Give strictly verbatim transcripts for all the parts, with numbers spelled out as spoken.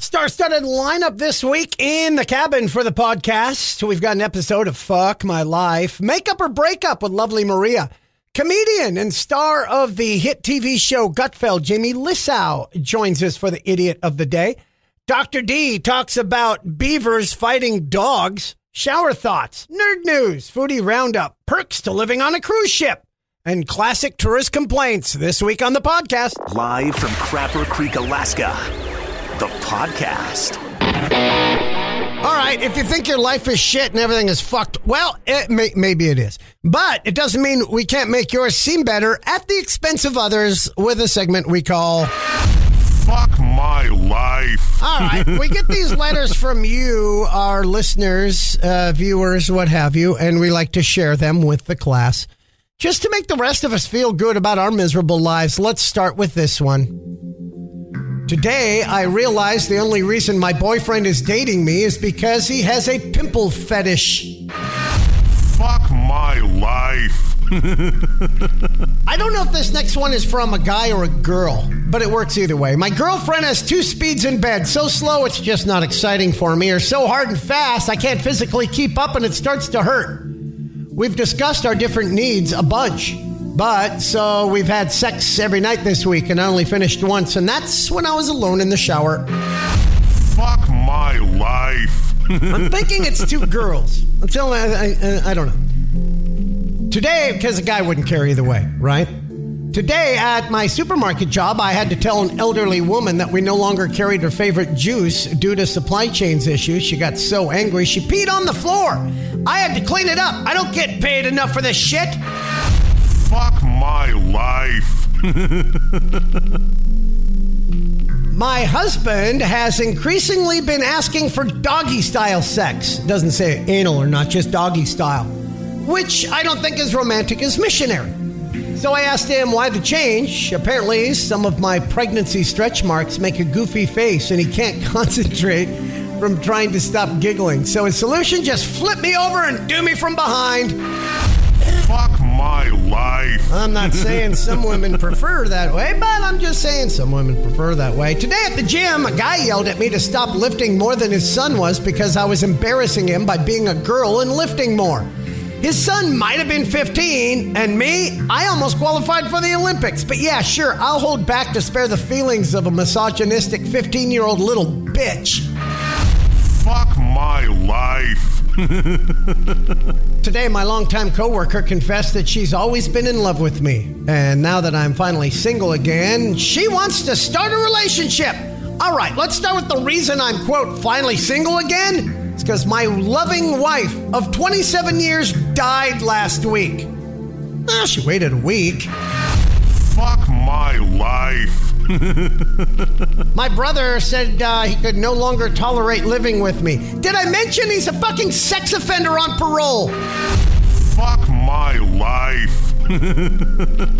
Star-studded lineup this week in the cabin for the podcast. We've got an episode of Fuck My Life, Makeup or Breakup with Lovely Maria. Comedian and star of the hit T V show Gutfeld, Jamie Lissow, joins us for the Idiot of the Day. Doctor D talks about beavers fighting dogs, shower thoughts, nerd news, foodie roundup, perks to living on a cruise ship, and classic tourist complaints this week on the podcast. Live from Crapper Creek, Alaska. The podcast. All right, if you think your life is shit and everything is fucked, well, it may, maybe it is. But it doesn't mean we can't make yours seem better at the expense of others with a segment we call Fuck My Life. All right, we get these letters from you, our listeners, uh, viewers, what have you, and we like to share them with the class. Just to make the rest of us feel good about our miserable lives, let's start with this one. Today, I realized the only reason my boyfriend is dating me is because he has a pimple fetish. Fuck my life. I don't know if this next one is from a guy or a girl, but it works either way. My girlfriend has two speeds in bed. So slow, it's just not exciting for me, or so hard and fast, I can't physically keep up and it starts to hurt. We've discussed our different needs a bunch. But, so we've had sex every night this week and I only finished once, and that's when I was alone in the shower. Fuck my life. I'm thinking it's two girls. Until I, I, I don't know. Today, because a guy wouldn't care either way, right? Today, at my supermarket job, I had to tell an elderly woman that we no longer carried her favorite juice due to supply chains issues. She got so angry, she peed on the floor. I had to clean it up. I don't get paid enough for this shit. Fuck my life. My husband has increasingly been asking for doggy style sex. Doesn't say anal or not, just doggy style, which I don't think is romantic, is missionary. So I asked him why the change. Apparently some of my pregnancy stretch marks make a goofy face and he can't concentrate from trying to stop giggling. So his solution, just flip me over and do me from behind. Fuck my life. I'm not saying some women prefer that way, but I'm just saying some women prefer that way. Today at the gym, a guy yelled at me to stop lifting more than his son was because I was embarrassing him by being a girl and lifting more. His son might have been fifteen, and me, I almost qualified for the Olympics. But yeah, sure, I'll hold back to spare the feelings of a misogynistic fifteen-year-old little bitch. Fuck my life. Today, my longtime coworker confessed that she's always been in love with me. And now that I'm finally single again, she wants to start a relationship. All right, let's start with the reason I'm, quote, finally single again. It's because my loving wife of twenty-seven years died last week. Oh, she waited a week. Fuck my life. My brother said uh, he could no longer tolerate living with me. Did I mention he's a fucking sex offender on parole? Fuck my life.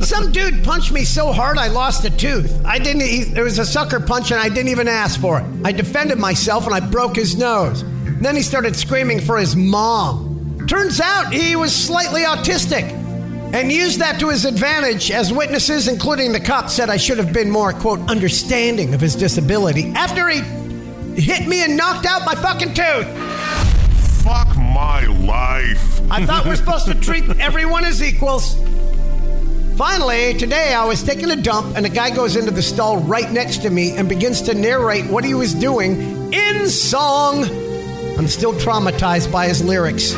Some dude punched me so hard I lost a tooth. I didn't. He, it was a sucker punch and I didn't even ask for it. I defended myself and I broke his nose. Then he started screaming for his mom. Turns out he was slightly autistic. And used that to his advantage, as witnesses, including the cop, said I should have been more, quote, understanding of his disability after he hit me and knocked out my fucking tooth. Fuck my life. I thought we're supposed to treat everyone as equals. Finally, today I was taking a dump and a guy goes into the stall right next to me and begins to narrate what he was doing in song. I'm still traumatized by his lyrics.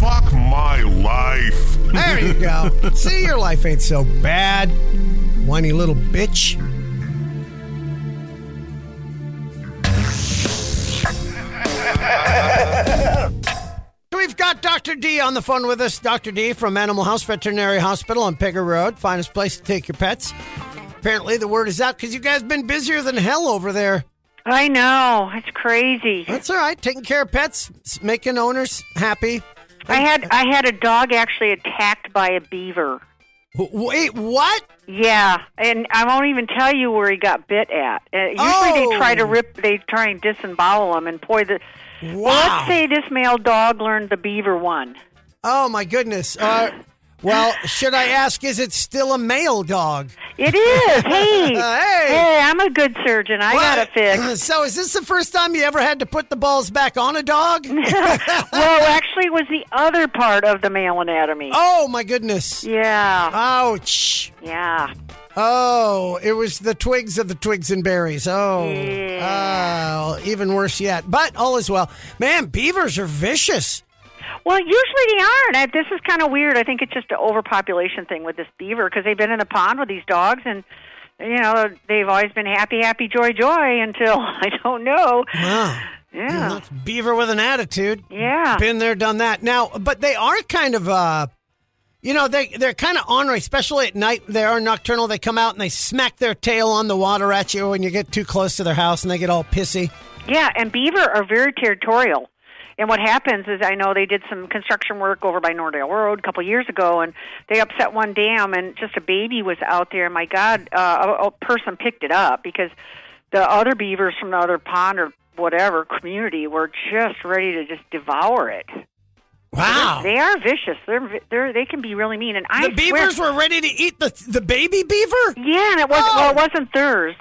Fuck my life. There you go. See, your life ain't so bad, whiny little bitch. We've got Doctor D on the phone with us. Doctor D from Animal House Veterinary Hospital on Pegger Road. Finest place to take your pets. Apparently the word is out because you guys have been busier than hell over there. I know. It's crazy. That's all right. Taking care of pets, making owners happy. I had I had a dog actually attacked by a beaver. Wait, what? Yeah, and I won't even tell you where he got bit at. Uh, usually oh. they try to rip, they try and disembowel him and poison. Wow. Well, let's say this male dog learned the beaver one. Oh my goodness! Uh, Well, should I ask, is it still a male dog? It is. Hey. hey. Hey, I'm a good surgeon. I well, got a fix. So is this the first time you ever had to put the balls back on a dog? Well, actually, it was the other part of the male anatomy. Oh, my goodness. Yeah. Ouch. Yeah. Oh, it was the twigs of the twigs and berries. Oh, yeah. Oh, even worse yet. But all is well. Man, beavers are vicious. Well, usually they aren't. I, this is kind of weird. I think it's just an overpopulation thing with this beaver because they've been in a pond with these dogs, and you know they've always been happy, happy, joy, joy until I don't know. Wow. Yeah, well, that's beaver with an attitude. Yeah, been there, done that. Now, but they are kind of, uh, you know, they they're kind of ornery, especially at night. They are nocturnal. They come out and they smack their tail on the water at you when you get too close to their house, and they get all pissy. Yeah, and beaver are very territorial. And what happens is, I know they did some construction work over by Nordale Road a couple years ago, and they upset one dam, and just a baby was out there. And my God, uh, a, a person picked it up because the other beavers from the other pond or whatever community were just ready to just devour it. Wow, they are vicious. They're they're they can be really mean. And I the beavers swear, were ready to eat the the baby beaver. Yeah, and it wasn't. Oh. Well, it wasn't theirs.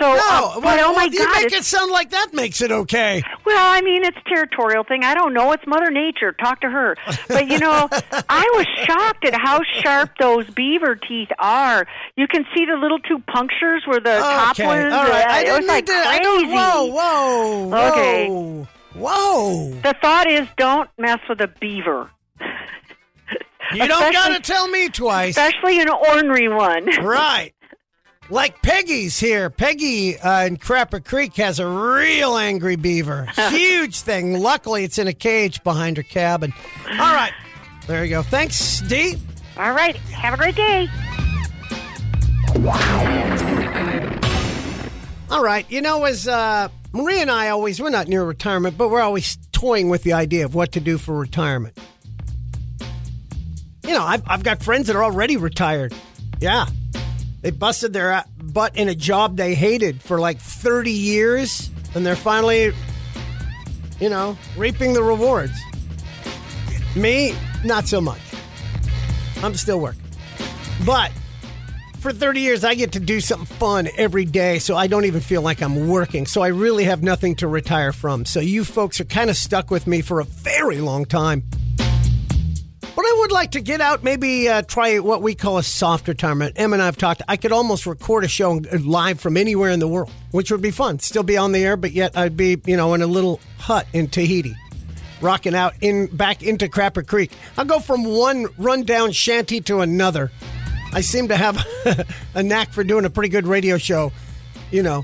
So, no, um, but, well, oh my well, you God, make it sound like that makes it okay. Well, I mean, it's a territorial thing. I don't know. It's Mother Nature. Talk to her. But, you know, I was shocked at how sharp those beaver teeth are. You can see the little two punctures where the okay. top one is. All right. Uh, I didn't like need to, crazy. I don't, whoa, whoa, okay. whoa. Whoa. The thought is don't mess with a beaver. You don't got to tell me twice. Especially an ornery one. Right. Like Peggy's here. Peggy uh, in Crapper Creek has a real angry beaver. Huge thing. Luckily, it's in a cage behind her cabin. All right. There you go. Thanks, Dee. All right. Have a great day. All right. You know, as uh, Marie and I always, we're not near retirement, but we're always toying with the idea of what to do for retirement. You know, I've, I've got friends that are already retired. Yeah. They busted their butt in a job they hated for like thirty years, and they're finally, you know, reaping the rewards. Me, not so much. I'm still working. But for thirty years, I get to do something fun every day, so I don't even feel like I'm working. So I really have nothing to retire from. So you folks are kind of stuck with me for a very long time. But I would like to get out, maybe uh, try what we call a soft retirement. Em and I have talked. I could almost record a show live from anywhere in the world, which would be fun. Still be on the air, but yet I'd be, you know, in a little hut in Tahiti, rocking out in back into Crapper Creek. I'll go from one rundown shanty to another. I seem to have a knack for doing a pretty good radio show, you know,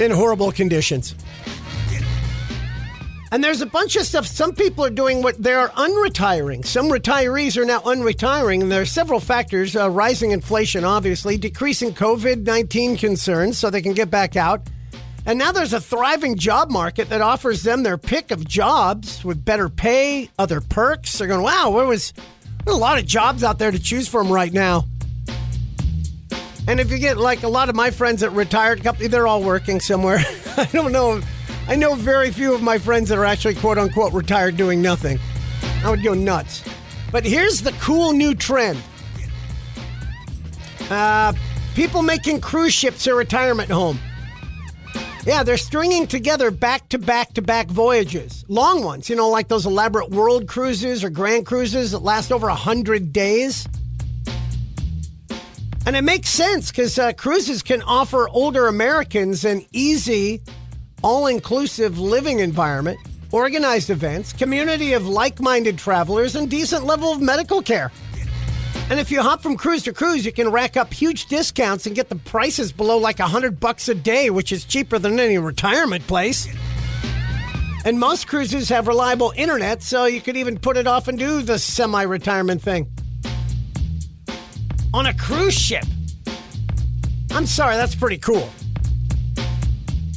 in horrible conditions. And there's a bunch of stuff. Some people are doing what they are unretiring. Some retirees are now unretiring. And there are several factors. Uh, rising inflation, obviously. Decreasing covid nineteen concerns so they can get back out. And now there's a thriving job market that offers them their pick of jobs with better pay, other perks. They're going, wow, there was a lot of jobs out there to choose from right now. And if you get, like, a lot of my friends that retired, they're all working somewhere. I don't know. I know very few of my friends that are actually, quote-unquote, retired doing nothing. I would go nuts. But here's the cool new trend. Uh, people making cruise ships their retirement home. Yeah, they're stringing together back-to-back-to-back voyages. Long ones, you know, like those elaborate world cruises or grand cruises that last over one hundred days. And it makes sense because uh, cruises can offer older Americans an easy, all-inclusive living environment, organized events, community of like-minded travelers, and decent level of medical care. And if you hop from cruise to cruise, you can rack up huge discounts and get the prices below like one hundred bucks a day, which is cheaper than any retirement place. And most cruises have reliable internet, so you could even put it off and do the semi-retirement thing. On a cruise ship. I'm sorry, that's pretty cool.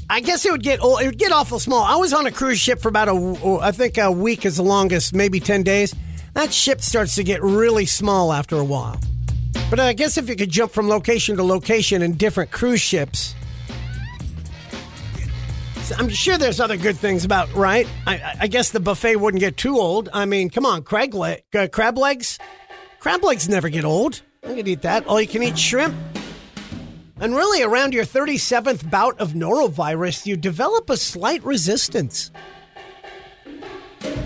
I guess it would get old. It would get awful small. I was on a cruise ship for about a, I think a week is the longest, maybe ten days. That ship starts to get really small after a while. But I guess if you could jump from location to location in different cruise ships, I'm sure there's other good things about, right? I, I guess the buffet wouldn't get too old. I mean, come on, crab, le- uh, crab legs, Crab legs never get old. I'm gonna eat that. All you can eat shrimp. And really, around your thirty-seventh bout of norovirus, you develop a slight resistance.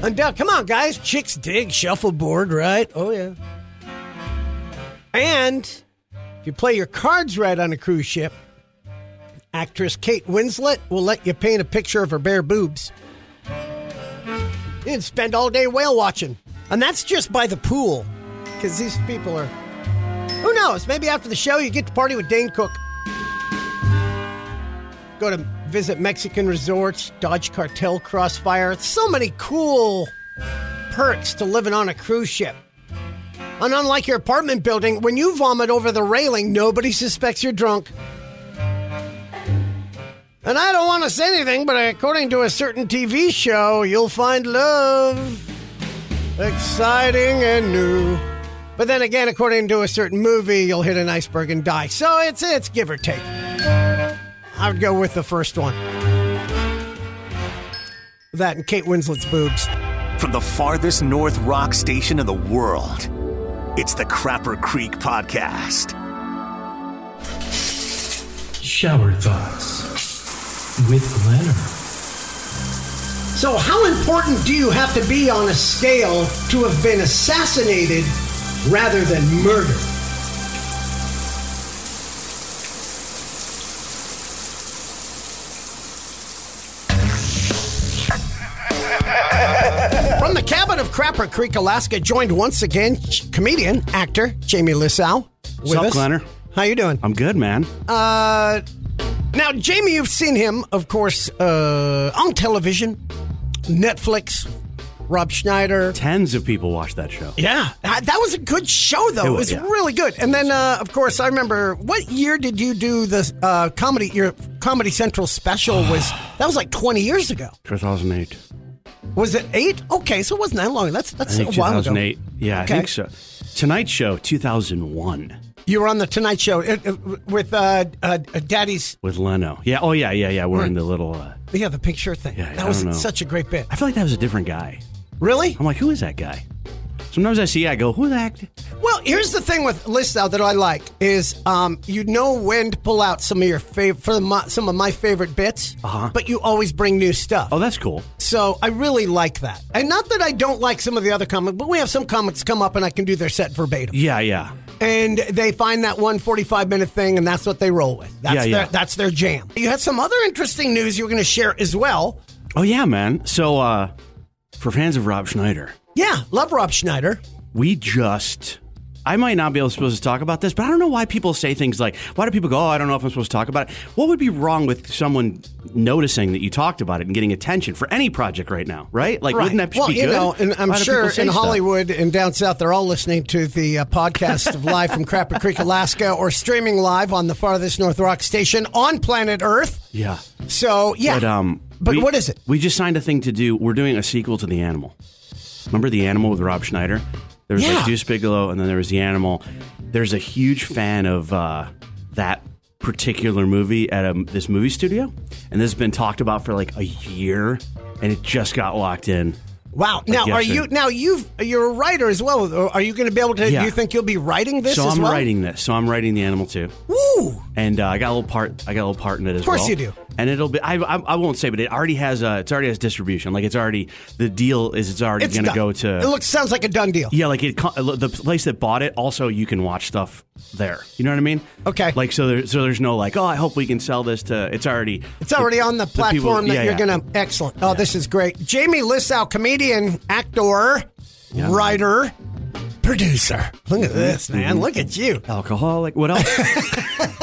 And uh, come on, guys. Chicks dig shuffleboard, right? Oh, yeah. And if you play your cards right on a cruise ship, actress Kate Winslet will let you paint a picture of her bare boobs. You can spend all day whale watching. And that's just by the pool, because these people are... Who knows? Maybe after the show, you get to party with Dane Cook. Go to visit Mexican resorts, dodge cartel crossfire. So many cool perks to living on a cruise ship. And unlike your apartment building, when you vomit over the railing, nobody suspects you're drunk. And I don't want to say anything, but according to a certain T V show, you'll find love exciting and new. But then again, according to a certain movie, you'll hit an iceberg and die. So it's it's give or take. I would go with the first one. That and Kate Winslet's boobs. From the farthest north rock station in the world, it's the Crapper Creek Podcast. Shower Thoughts with Leonard. So how important do you have to be on a scale to have been assassinated rather than murdered? From the cabin of Crapper Creek, Alaska, joined once again comedian, actor, Jamie Lissow. What's up, Glenner? How you doing? I'm good, man. Uh, now, Jamie, you've seen him, of course, uh, on television, Netflix, Rob Schneider. Tens of people watched that show. Yeah. That, that was a good show, though. It was, it was yeah. really good. And then, uh, of course, I remember, what year did you do the uh, comedy, your Comedy Central special was, that was like twenty years ago. two thousand eight. Was it eight? Okay, so it wasn't that long. That's that's I think a while two thousand eight. Ago. Yeah, okay. I think so. Tonight Show, two thousand one. You were on the Tonight Show with uh, uh, Daddy's... With Leno. Yeah, oh yeah, yeah, yeah. We're right. in the little... Uh, yeah, the pink shirt thing. Yeah, that I was don't know. Such a great bit. I feel like that was a different guy. Really? I'm like, who is that guy? Sometimes I see I go, who the heck? Well, here's the thing with Lissow that I like is um, you know when to pull out some of your fav- for my, some of my favorite bits, uh-huh. but you always bring new stuff. Oh, that's cool. So I really like that. And not that I don't like some of the other comics, but we have some comics come up and I can do their set verbatim. Yeah, yeah. And they find that one forty-five minute thing, and that's what they roll with. That's yeah, yeah. Their, that's their jam. You had some other interesting news you were going to share as well. Oh, yeah, man. So uh, for fans of Rob Schneider... Yeah, love Rob Schneider. We just, I might not be able to, supposed to talk about this, but I don't know why people say things like, why do people go, oh, I don't know if I'm supposed to talk about it. What would be wrong with someone noticing that you talked about it and getting attention for any project right now, right? Like, right. wouldn't that well, be good? Well, you know, and I'm sure in Hollywood and down south, they're all listening to the uh, podcast of Live from Crapper Creek, Alaska, or streaming live on the farthest North Rock station on planet Earth. Yeah. So, yeah. But, um, but we, what is it? We just signed a thing to do. We're doing a sequel to The Animal. Remember The Animal with Rob Schneider? There was yeah. like Deuce Bigelow, and then there was The Animal. There's a huge fan of uh, that particular movie at a, this movie studio, and this has been talked about for like a year, and it just got locked in. Wow! Like now, yesterday. are you now you've you're a writer as well? Are you going to be able to? Yeah. Do you think you'll be writing this? So as I'm well? writing this. So I'm writing The Animal too. Woo! And uh, I got a little part. I got a little part in it as well. Of course well. you do. And it'll be. I, I I won't say, but it already has. Uh, it's already has distribution. Like it's already. The deal is it's already going to go to. It looks sounds like a done deal. Yeah, like it. The place that bought it. Also, you can watch stuff there. You know what I mean? Okay. Like so. There, so there's no like. Oh, I hope we can sell this to. It's already. It's already the, on the platform the people, that yeah, you're yeah. going to. Excellent. Oh, yeah. This is great. Jamie Lissow, comedian. Comedian, actor, yeah. writer, producer. Look at this, man. Look at you. Alcoholic. What else? uh,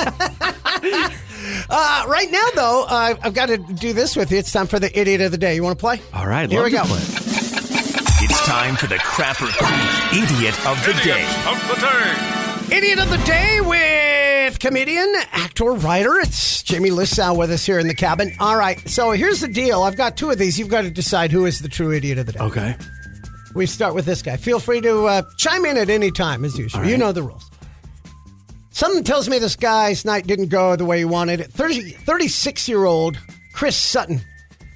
right now, though, uh, I've got to do this with you. It's time for the Idiot of the Day. You want to play? All right. Here we go. Play. It's time for the Crapper Creek Idiot of the Day. Of the day. Idiot of the Day with comedian, actor, writer. It's Jamie Lissow with us here in the cabin. All right, so here's the deal. I've got two of these. You've got to decide who is the true idiot of the day. Okay. We start with this guy. Feel free to uh, chime in at any time, as usual. Right. You know the rules. Something tells me this guy's night didn't go the way he wanted it. thirty-six-year-old Chris Sutton,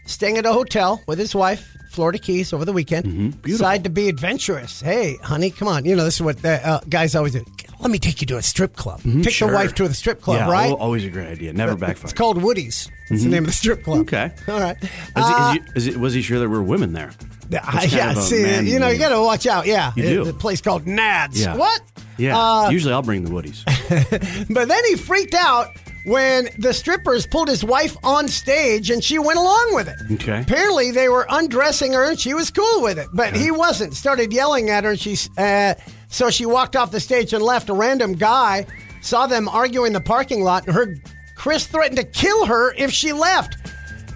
staying at a hotel with his wife, Florida Keys over the weekend. Mm-hmm. Decide to be adventurous. Hey, honey, come on. You know, this is what the, uh, guys always do. Let me take you to a strip club. Mm-hmm, take sure. your wife to the strip club, yeah, right? Always a great idea. Never backfires. It's called Woody's. It's mm-hmm. the name of the strip club. Okay. All right. Is uh, he, is he, is it, was he sure there were women there? Uh, yeah, see, man, you know, you got to watch out. Yeah. You do. It's a place called Nads. Yeah. What? Yeah. Uh, Usually I'll bring the Woody's. But then he freaked out when the strippers pulled his wife on stage and she went along with it. Okay. Apparently they were undressing her and she was cool with it, but okay. he wasn't. Started yelling at her and she, uh, so she walked off the stage and left. A random guy saw them arguing in the parking lot and heard Chris threatened to kill her if she left.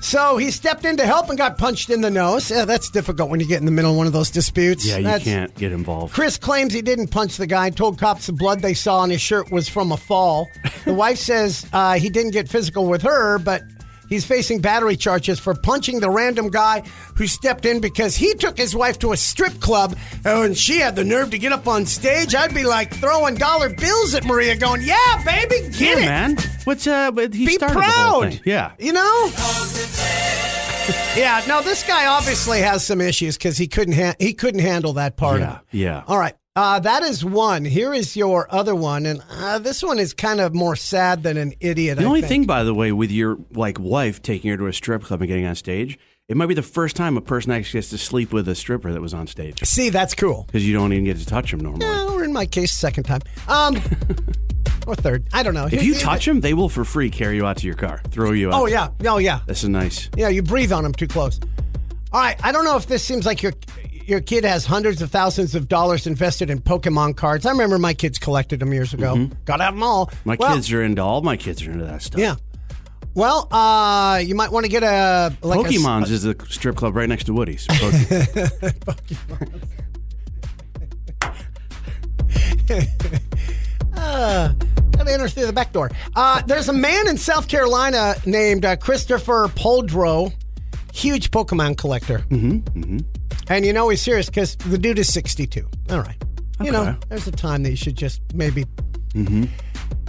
So he stepped in to help and got punched in the nose. Yeah, that's difficult when you get in the middle of one of those disputes. Yeah, you that's... can't get involved. Chris claims he didn't punch the guy, told cops the blood they saw on his shirt was from a fall. The wife says uh, he didn't get physical with her, but he's facing battery charges for punching the random guy who stepped in because he took his wife to a strip club and she had the nerve to get up on stage. I'd be like throwing dollar bills at Maria going, yeah, baby, get yeah, it. man. What's, uh, he be started proud. The whole thing. Yeah. You know? Yeah, no, this guy obviously has some issues because he couldn't ha- he couldn't handle that part. Yeah, yeah. All right. Uh, that is one. Here is your other one, and uh, this one is kind of more sad than an idiot. The I only think. thing, by the way, with your like wife taking her to a strip club and getting on stage, it might be the first time a person actually gets to sleep with a stripper that was on stage. See, that's cool because you don't even get to touch them normally. No, or in my case, second time, um, or third. I don't know. If Here's you the, touch them, they will for free carry you out to your car, throw you out. Oh yeah, oh yeah. This is nice. Yeah, you breathe on them too close. All right, I don't know if this seems like you're. Your kid has hundreds of thousands of dollars invested in Pokemon cards. I remember my kids collected them years ago. Mm-hmm. Got to have them all. My well, kids are into all my kids are into that stuff. Yeah. Well, uh, you might want to get a like Pokemon's a, is the strip club right next to Woody's. Pokemon. uh, gotta enter through the back door. Uh, there's a man in South Carolina named uh, Christopher Poldrow, huge Pokemon collector. Mm-hmm. Mm-hmm. And you know he's serious because the dude is sixty-two. All right. Okay. You know, there's a time that you should just maybe... Mm-hmm.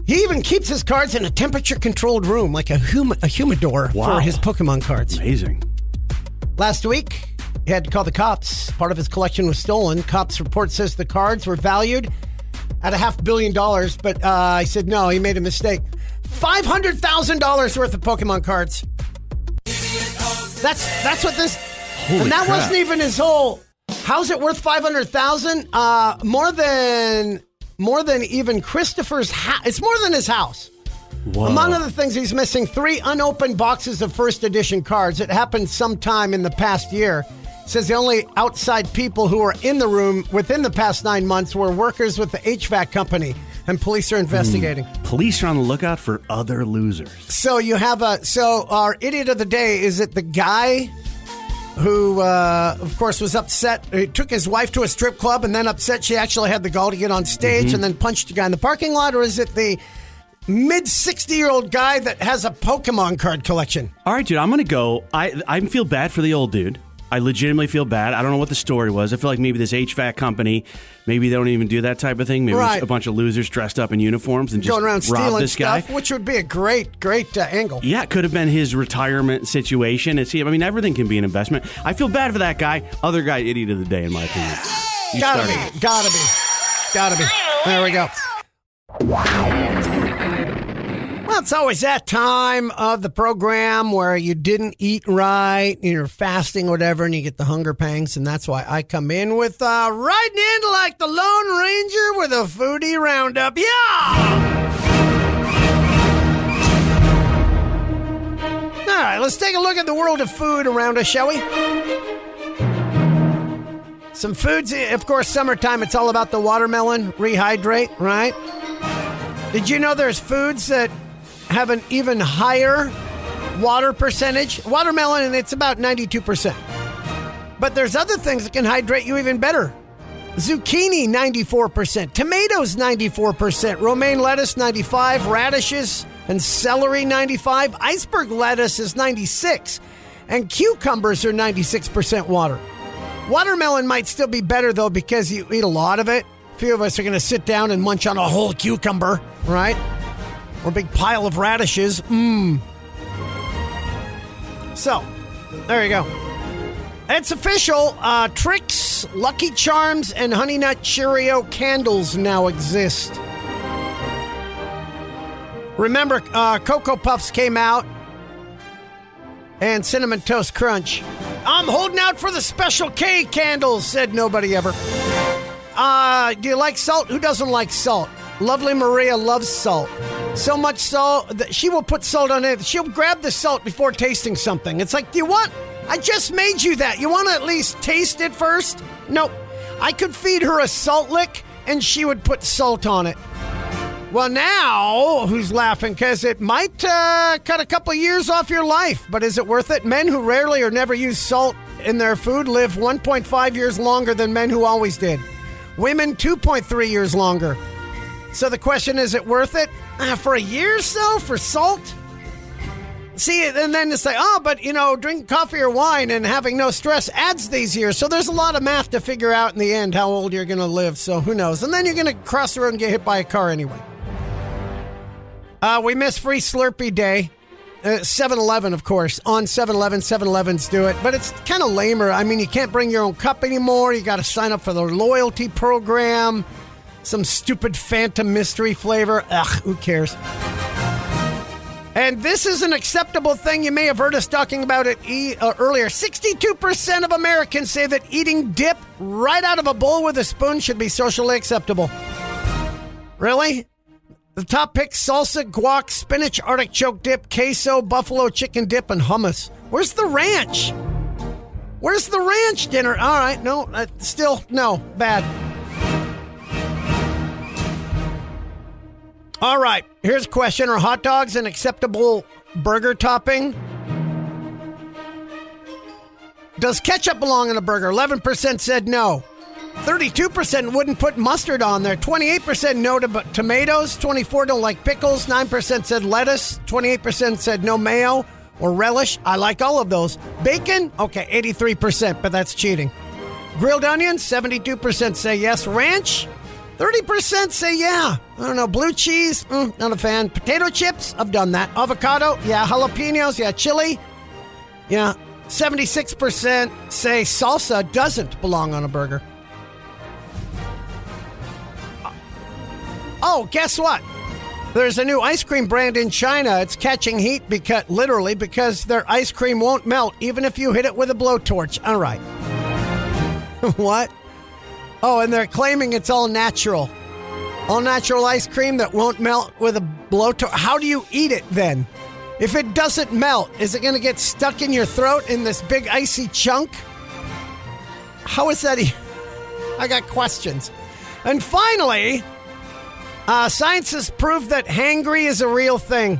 He even keeps his cards in a temperature-controlled room, like a, hum- a humidor wow. for his Pokemon cards. Amazing. Last week, he had to call the cops. Part of his collection was stolen. Cops report says the cards were valued at a half billion dollars, but uh, I said, no, he made a mistake. five hundred thousand dollars worth of Pokemon cards. That's, that's what this... Holy and that crap. Wasn't even his whole. How's it worth five hundred thousand? Uh, more than more than even Christopher's house. It's more than his house. Whoa. Among other things, he's missing three unopened boxes of first edition cards. It happened sometime in the past year. It says the only outside people who were in the room within the past nine months were workers with the H V A C company, and police are investigating. Mm. Police are on the lookout for other losers. So you have a so our idiot of the day is it the guy. Who, uh, of course, was upset. He took his wife to a strip club and then upset she actually had the gall to get on stage mm-hmm. and then punched a guy in the parking lot? Or is it the mid-sixty-year-old guy that has a Pokemon card collection? All right, dude, I'm going to go. I, I feel bad for the old dude. I legitimately feel bad. I don't know what the story was. I feel like maybe this H V A C company, maybe they don't even do that type of thing. Maybe right. it's a bunch of losers dressed up in uniforms and going just around stealing rob this stuff, guy. Which would be a great, great uh, angle. Yeah, it could have been his retirement situation. It's, I mean, everything can be an investment. I feel bad for that guy. Other guy, idiot of the day, in my opinion. You Gotta started. be. Gotta be. Gotta be. There we go. Well, it's always that time of the program where you didn't eat right, you're fasting or whatever, and you get the hunger pangs, and that's why I come in with uh, riding in like the Lone Ranger with a foodie roundup. Yeah! All right, let's take a look at the world of food around us, shall we? Some foods, of course, summertime, it's all about the watermelon, rehydrate, right? Did you know there's foods that have an even higher water percentage? Watermelon, and it's about ninety-two percent. But there's other things that can hydrate you even better. Zucchini, ninety-four percent. Tomatoes, ninety-four percent. Romaine lettuce, ninety-five. Radishes and celery, ninety-five. Iceberg lettuce is ninety-six. And cucumbers are ninety-six percent water. Watermelon might still be better, though, because you eat a lot of it. A few of us are going to sit down and munch on a whole cucumber, right? Or a big pile of radishes. Mmm. So, there you go. It's official. Uh, Trix, Lucky Charms, and Honey Nut Cheerio candles now exist. Remember, uh, Cocoa Puffs came out and Cinnamon Toast Crunch. I'm holding out for the Special K candles, said nobody ever. Uh, do you like salt? Who doesn't like salt? Lovely Maria loves salt. So much salt that she will put salt on it. She'll grab the salt before tasting something. It's like, do you want? I just made you that. You want to at least taste it first? Nope. I could feed her a salt lick, and she would put salt on it. Well, now, who's laughing? Because it might uh, cut a couple years off your life, but is it worth it? Men who rarely or never use salt in their food live one point five years longer than men who always did. Women, two point three years longer. So the question, is it worth it? Uh, for a year or so? For salt? See, and then it's like, oh, but, you know, drinking coffee or wine and having no stress adds these years. So there's a lot of math to figure out in the end how old you're going to live. So who knows? And then you're going to cross the road and get hit by a car anyway. Uh, we miss Free Slurpee Day. Uh, seven eleven, of course. On seven eleven, seven elevens do it. But it's kind of lamer. I mean, you can't bring your own cup anymore. You got to sign up for the loyalty program. Some stupid Fanta mystery flavor. Ugh, who cares? And this is an acceptable thing. You may have heard us talking about it e- uh, earlier. sixty-two percent of Americans say that eating dip right out of a bowl with a spoon should be socially acceptable. Really? The top picks: salsa, guac, spinach, artichoke dip, queso, buffalo chicken dip, and hummus. Where's the ranch? Where's the ranch dinner? All right, no, uh, still no, bad. All right, here's a question. Are hot dogs an acceptable burger topping? Does ketchup belong in a burger? eleven percent said no. thirty-two percent wouldn't put mustard on there. twenty-eight percent no to b- tomatoes. twenty-four percent don't like pickles. nine percent said lettuce. twenty-eight percent said no mayo or relish. I like all of those. Bacon? Okay, eighty-three percent, but that's cheating. Grilled onions? seventy-two percent say yes. Ranch? thirty percent say yeah. I don't know. Blue cheese? Mm, not a fan. Potato chips? I've done that. Avocado? Yeah. Jalapenos? Yeah. Chili? Yeah. seventy-six percent say salsa doesn't belong on a burger. Oh, guess what? There's a new ice cream brand in China. It's catching heat because literally because their ice cream won't melt even if you hit it with a blowtorch. All right. What? Oh, and they're claiming it's all natural. All natural ice cream that won't melt with a blowtorch. How do you eat it then? If it doesn't melt, is it going to get stuck in your throat in this big icy chunk? How is that? E- I got questions. And finally, uh, science has proved that hangry is a real thing.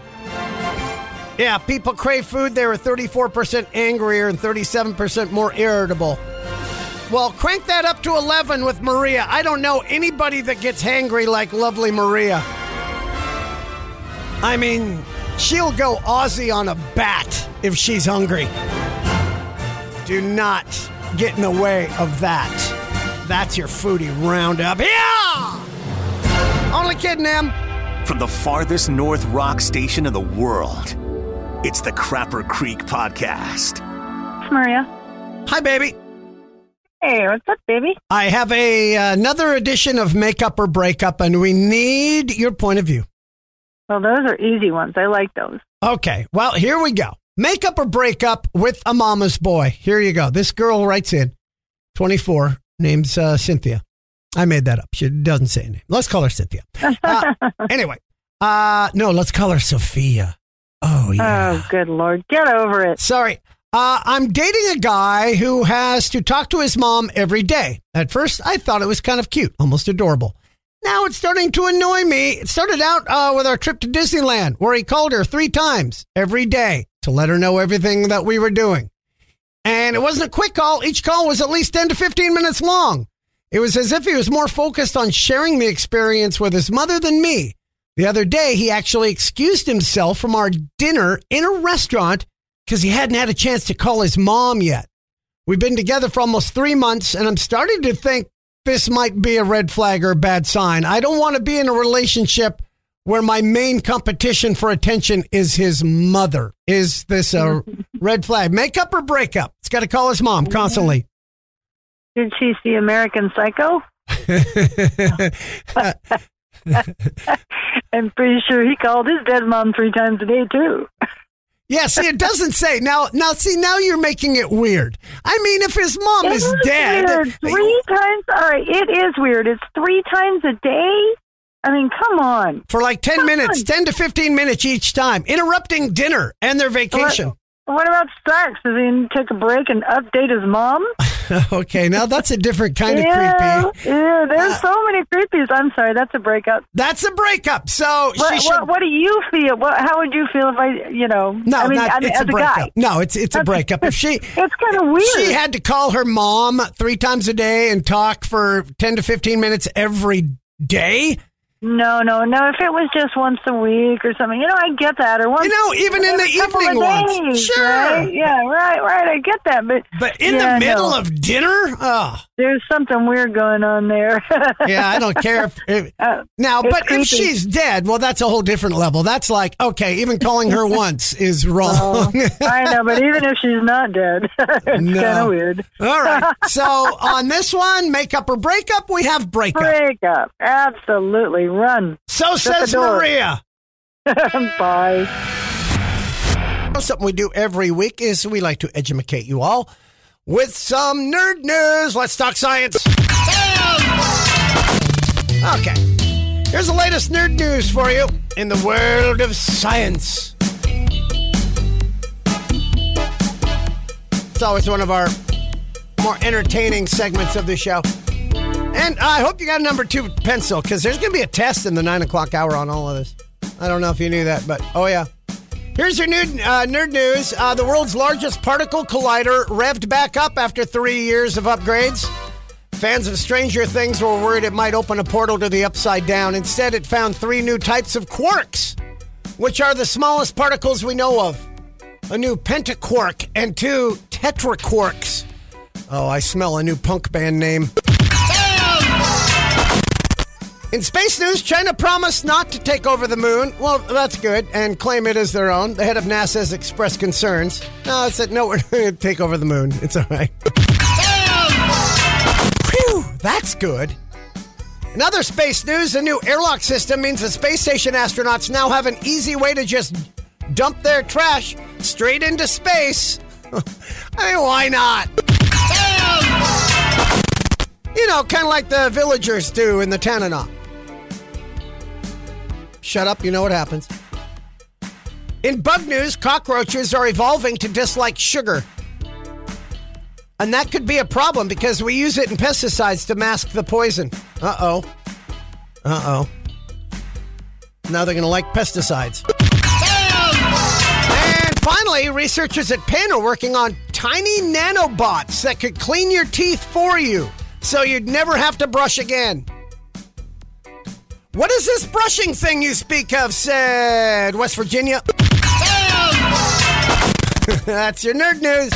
Yeah, people crave food. They were thirty-four percent angrier and thirty-seven percent more irritable. Well, crank that up to eleven with Maria. I don't know anybody that gets hangry like lovely Maria. I mean, she'll go Aussie on a bat if she's hungry. Do not get in the way of that. That's your foodie roundup. Yeah! Only kidding, Em. From the farthest north rock station in the world, it's the Crapper Creek Podcast. It's Maria. Hi, baby. Hey, what's up, baby? I have a uh, another edition of Makeup or Breakup, and we need your point of view. Well, those are easy ones. I like those. Okay. Well, here we go. Makeup or breakup with a mama's boy. Here you go. This girl writes in, twenty-four, name's uh, Cynthia. I made that up. She doesn't say a name. Let's call her Cynthia. Uh, anyway. Uh, no, let's call her Sophia. Oh, yeah. Oh, good Lord. Get over it. Sorry. Uh, I'm dating a guy who has to talk to his mom every day. At first, I thought it was kind of cute, almost adorable. Now it's starting to annoy me. It started out uh, with our trip to Disneyland, where he called her three times every day to let her know everything that we were doing. And it wasn't a quick call. Each call was at least ten to fifteen minutes long. It was as if he was more focused on sharing the experience with his mother than me. The other day, he actually excused himself from our dinner in a restaurant because he hadn't had a chance to call his mom yet. We've been together for almost three months, and I'm starting to think this might be a red flag or a bad sign. I don't want to be in a relationship where my main competition for attention is his mother. Is this a red flag? Make up or break up? It's got to call his mom constantly. Did she see American Psycho? I'm pretty sure he called his dead mom three times a day, too. Yeah, see, it doesn't say. Now, now, see, now you're making it weird. I mean, if his mom it is, is dead. Weird. Three times? All right, it is weird. It's three times a day? I mean, come on. For like ten come minutes, on. ten to fifteen minutes each time, interrupting dinner and their vacation. What, what about sex? Does he take a break and update his mom? Okay, now that's a different kind yeah, of creepy. Yeah, there's uh, so many creepies. I'm sorry, that's a breakup. That's a breakup. So, what, she should, what, what do you feel? What, how would you feel if I, you know? No, I mean, not, I mean, it's as a breakup. Guy. No, it's it's that's, a breakup. If she, it's kind of weird. She had to call her mom three times a day and talk for ten to fifteen minutes every day. No, no, no. If it was just once a week or something, you know, I get that. Or once, you know, even in the evening once. Sure. Right? Yeah, right, right. I get that. But but in yeah, the middle no. of dinner? Oh. There's something weird going on there. Yeah, I don't care. If, if, uh, now, but creepy. If she's dead, well, that's a whole different level. That's like, okay, even calling her once is wrong. Oh, I know, but even if she's not dead, it's no. kind of weird. All right. So on this one, make up or break up, we have break up. Break up. Absolutely. Run. So says Maria. Bye. Something we do every week is we like to educate you all with some nerd news. Let's talk science. Bam! Okay. Here's the latest nerd news for you in the world of science. It's always one of our more entertaining segments of the show. And I hope you got a number two pencil, because there's going to be a test in the nine o'clock hour on all of this. I don't know if you knew that, but oh yeah. Here's your new uh, nerd news. Uh, the world's largest particle collider revved back up after three years of upgrades. Fans of Stranger Things were worried it might open a portal to the upside down. Instead, it found three new types of quarks, which are the smallest particles we know of. A new pentaquark and two tetraquarks. Oh, I smell a new punk band name. In space news, China promised not to take over the moon. Well, that's good, and claim it as their own. The head of NASA has expressed concerns. No, it said, no, we're not going to take over the moon. It's all right. Whew, that's good. In other space news, a new airlock system means the space station astronauts now have an easy way to just dump their trash straight into space. I mean, why not? You know, kind of like the villagers do in the Tanana. Shut up, you know what happens. In bug news, cockroaches are evolving to dislike sugar. And that could be a problem because we use it in pesticides to mask the poison. Uh-oh. Uh-oh. Now they're going to like pesticides. And finally, researchers at Penn are working on tiny nanobots that could clean your teeth for you, so you'd never have to brush again. What is this brushing thing you speak of, said West Virginia? That's your nerd news.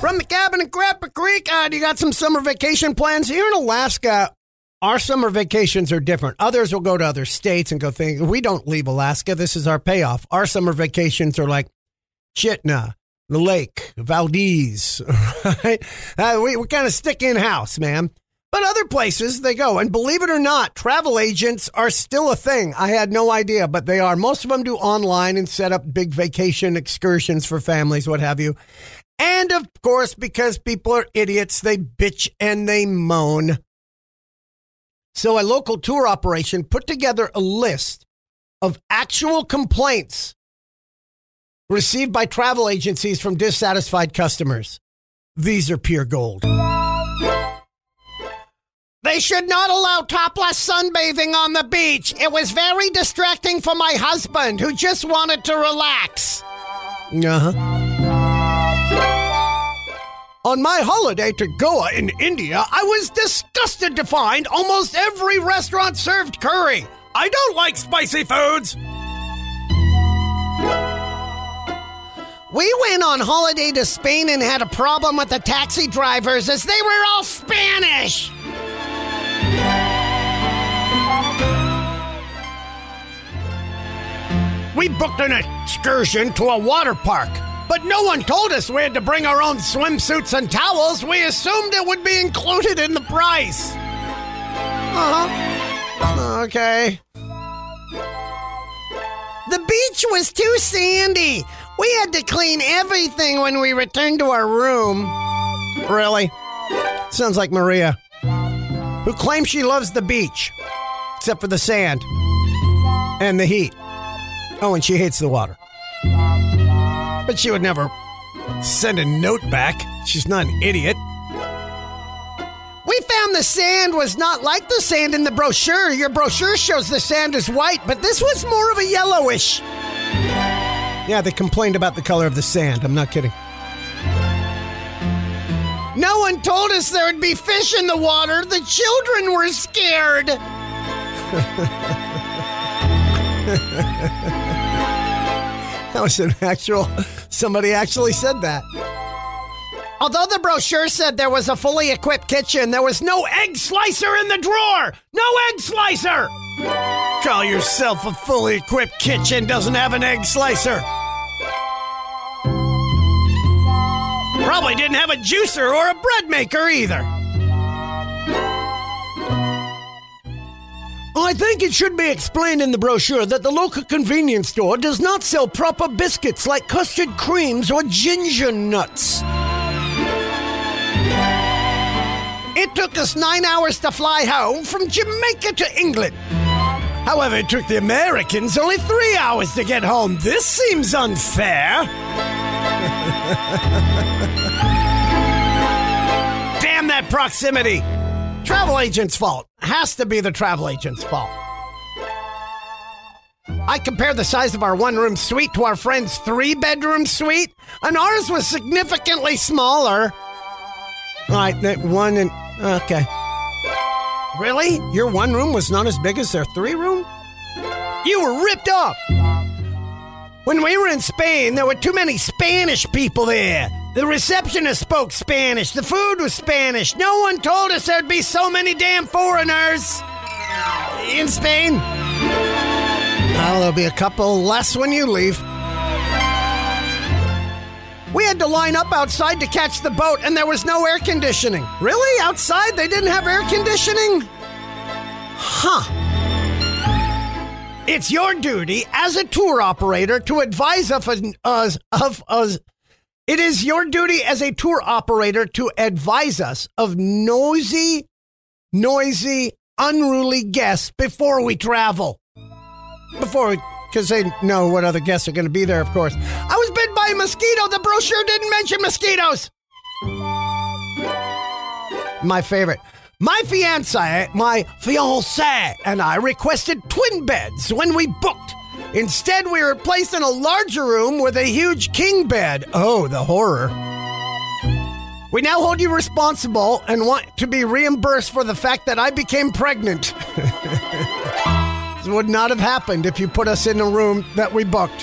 From the cabin in Crapper Creek, uh, do you got some summer vacation plans? Here in Alaska, our summer vacations are different. Others will go to other states and go things. We don't leave Alaska. This is our payoff. Our summer vacations are like Chitna, the lake, Valdez, right? Uh, we we kind of stick in-house, man. But other places, they go. And believe it or not, travel agents are still a thing. I had no idea, but they are. Most of them do online and set up big vacation excursions for families, what have you. And, of course, because people are idiots, they bitch and they moan. So a local tour operation put together a list of actual complaints received by travel agencies from dissatisfied customers. These are pure gold. They should not allow topless sunbathing on the beach. It was very distracting for my husband, who just wanted to relax. Uh-huh. On my holiday to Goa in India, I was disgusted to find almost every restaurant served curry. I don't like spicy foods. We went on holiday to Spain and had a problem with the taxi drivers as they were all Spanish. we booked an excursion to a water park, but no one told us we had to bring our own swimsuits and towels. We assumed it would be included in the price. Uh-huh. Okay. The beach was too sandy. We had to clean everything when we returned to our room. Really? Sounds like Maria, who claims she loves the beach, except for the sand and the heat. Oh, and she hates the water. But she would never send a note back. She's not an idiot. We found the sand was not like the sand in the brochure. Your brochure shows the sand is white, but this was more of a yellowish. Yeah, they complained about the color of the sand. I'm not kidding. No one told us there would be fish in the water. The children were scared. That was an actual... Somebody actually said that. Although the brochure said there was a fully equipped kitchen, there was no egg slicer in the drawer. No egg slicer! Call yourself a fully equipped kitchen doesn't have an egg slicer. Probably didn't have a juicer or a bread maker either. I think it should be explained in the brochure that the local convenience store does not sell proper biscuits like custard creams or ginger nuts. It took us nine hours to fly home from Jamaica to England. However, it took the Americans only three hours to get home. This seems unfair. Damn that proximity. Travel agent's fault. Has to be the travel agent's fault. I compared the size of our one-room suite to our friend's three-bedroom suite, and ours was significantly smaller. All right, that one and... Okay. Really? Your one room was not as big as their three room? You were ripped off. When we were in Spain, there were too many Spanish people there. The receptionist spoke Spanish. The food was Spanish. No one told us there'd be so many damn foreigners in Spain. Well, there'll be a couple less when you leave. We had to line up outside to catch the boat, and there was no air conditioning. Really? Outside they didn't have air conditioning? Huh. It's your duty as a tour operator to advise of us. Uh, of us. Uh, it is your duty as a tour operator to advise us of noisy, noisy, unruly guests before we travel. Before we... Because they know what other guests are going to be there, of course. I was bitten by a mosquito. The brochure didn't mention mosquitoes. My favorite. My fiancé, my fiancé, and I requested twin beds when we booked. Instead, we were placed in a larger room with a huge king bed. Oh, the horror. We now hold you responsible and want to be reimbursed for the fact that I became pregnant. Would not have happened if you put us in a room that we booked.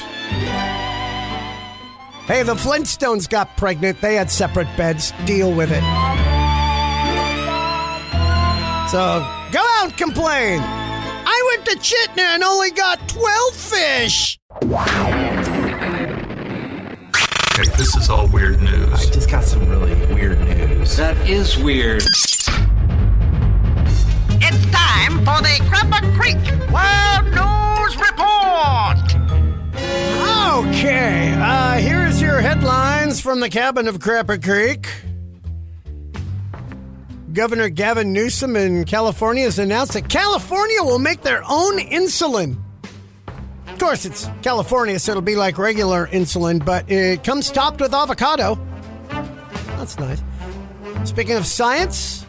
Hey, the Flintstones got pregnant. They had separate beds. Deal with it. So, go out and complain. I went to Chitna and only got twelve fish. Okay, this is all weird news. I just got some really weird news. That is weird. It's time for the Crapper Creek World News Report! Okay, uh, here's your headlines from the cabin of Crapper Creek. Governor Gavin Newsom in California has announced that California will make their own insulin. Of course, it's California, so it'll be like regular insulin, but it comes topped with avocado. That's nice. Speaking of science...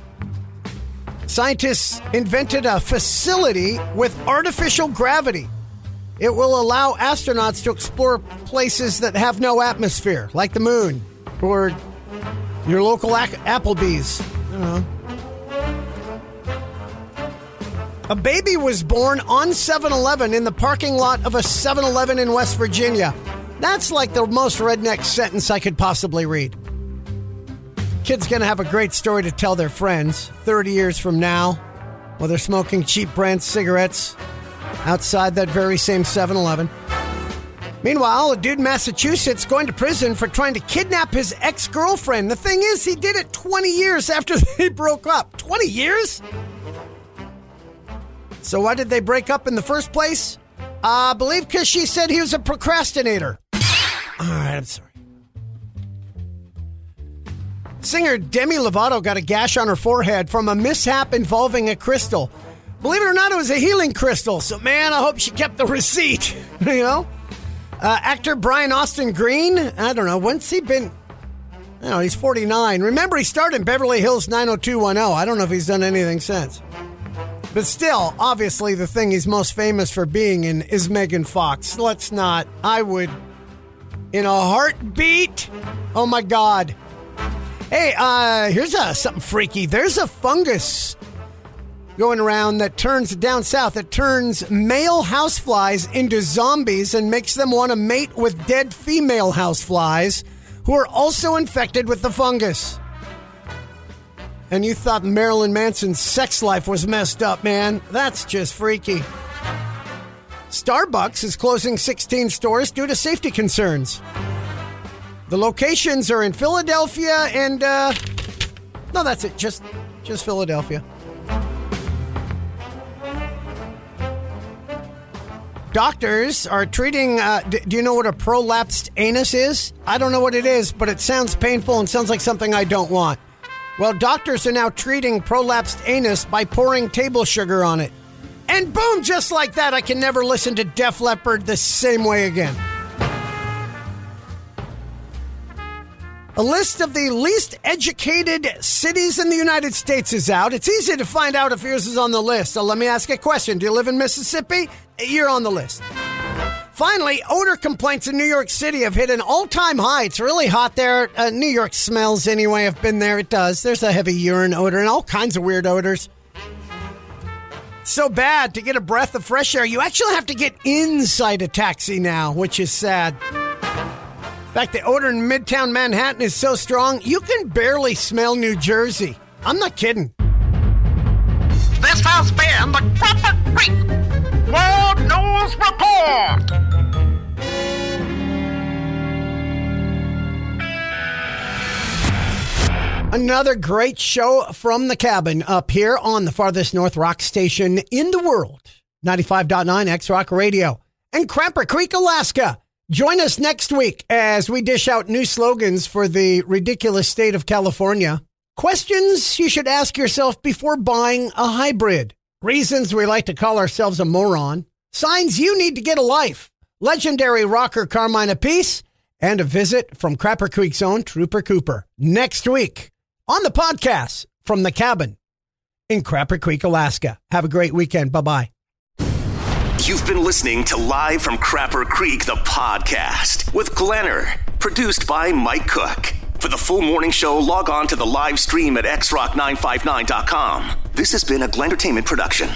Scientists invented a facility with artificial gravity. It will allow astronauts to explore places that have no atmosphere, like the moon or your local a- Applebee's. I don't know. A baby was born on seven eleven in the parking lot of a seven eleven in West Virginia. That's like the most redneck sentence I could possibly read. Kid's going to have a great story to tell their friends thirty years from now while they're smoking cheap brand cigarettes outside that very same seven eleven. Meanwhile, a dude in Massachusetts going to prison for trying to kidnap his ex-girlfriend. The thing is, he did it twenty years after they broke up. twenty years? So why did they break up in the first place? I uh, believe because she said he was a procrastinator. All right, I'm sorry. Singer Demi Lovato got a gash on her forehead from a mishap involving a crystal. Believe it or not, it was a healing crystal. So, man, I hope she kept the receipt, you know? Uh, actor Brian Austin Green, I don't know, when's he been? I don't know, he's forty-nine. Remember, he starred in Beverly Hills nine oh two one oh. I don't know if he's done anything since. But still, obviously, the thing he's most famous for being in is Megan Fox. Let's not. I would, in a heartbeat. Oh, my God. Hey, uh, here's a, something freaky. There's a fungus going around that turns down south, that turns male houseflies into zombies and makes them want to mate with dead female houseflies who are also infected with the fungus. And you thought Marilyn Manson's sex life was messed up, man. That's just freaky. Starbucks is closing sixteen stores due to safety concerns. The locations are in Philadelphia and, uh... No, that's it. Just, just Philadelphia. Doctors are treating... Uh, d- do you know what a prolapsed anus is? I don't know what it is, but it sounds painful and sounds like something I don't want. Well, doctors are now treating prolapsed anus by pouring table sugar on it. And boom, just like that, I can never listen to Def Leppard the same way again. A list of the least educated cities in the United States is out. It's easy to find out if yours is on the list. So let me ask a question. Do you live in Mississippi? You're on the list. Finally, odor complaints in New York City have hit an all-time high. It's really hot there. Uh, New York smells anyway. I've been there. It does. There's a heavy urine odor and all kinds of weird odors. So bad to get a breath of fresh air. You actually have to get inside a taxi now, which is sad. In fact, the odor in Midtown Manhattan is so strong, you can barely smell New Jersey. I'm not kidding. This has been the Crapper Creek World News Report. Another great show from the cabin up here on the farthest north rock station in the world, ninety-five point nine X-Rock Radio and Crapper Creek, Alaska. Join us next week as we dish out new slogans for the ridiculous state of California. Questions you should ask yourself before buying a hybrid. Reasons we like to call ourselves a moron. Signs you need to get a life. Legendary rocker Carmine Appice. And a visit from Crapper Creek's own Trooper Cooper. Next week on the podcast from the cabin in Crapper Creek, Alaska. Have a great weekend. Bye-bye. You've been listening to Live from Crapper Creek, the podcast with Glenner, produced by Mike Cook. For the full morning show, log on to the live stream at x rock nine five nine dot com. This has been a Glentertainment production.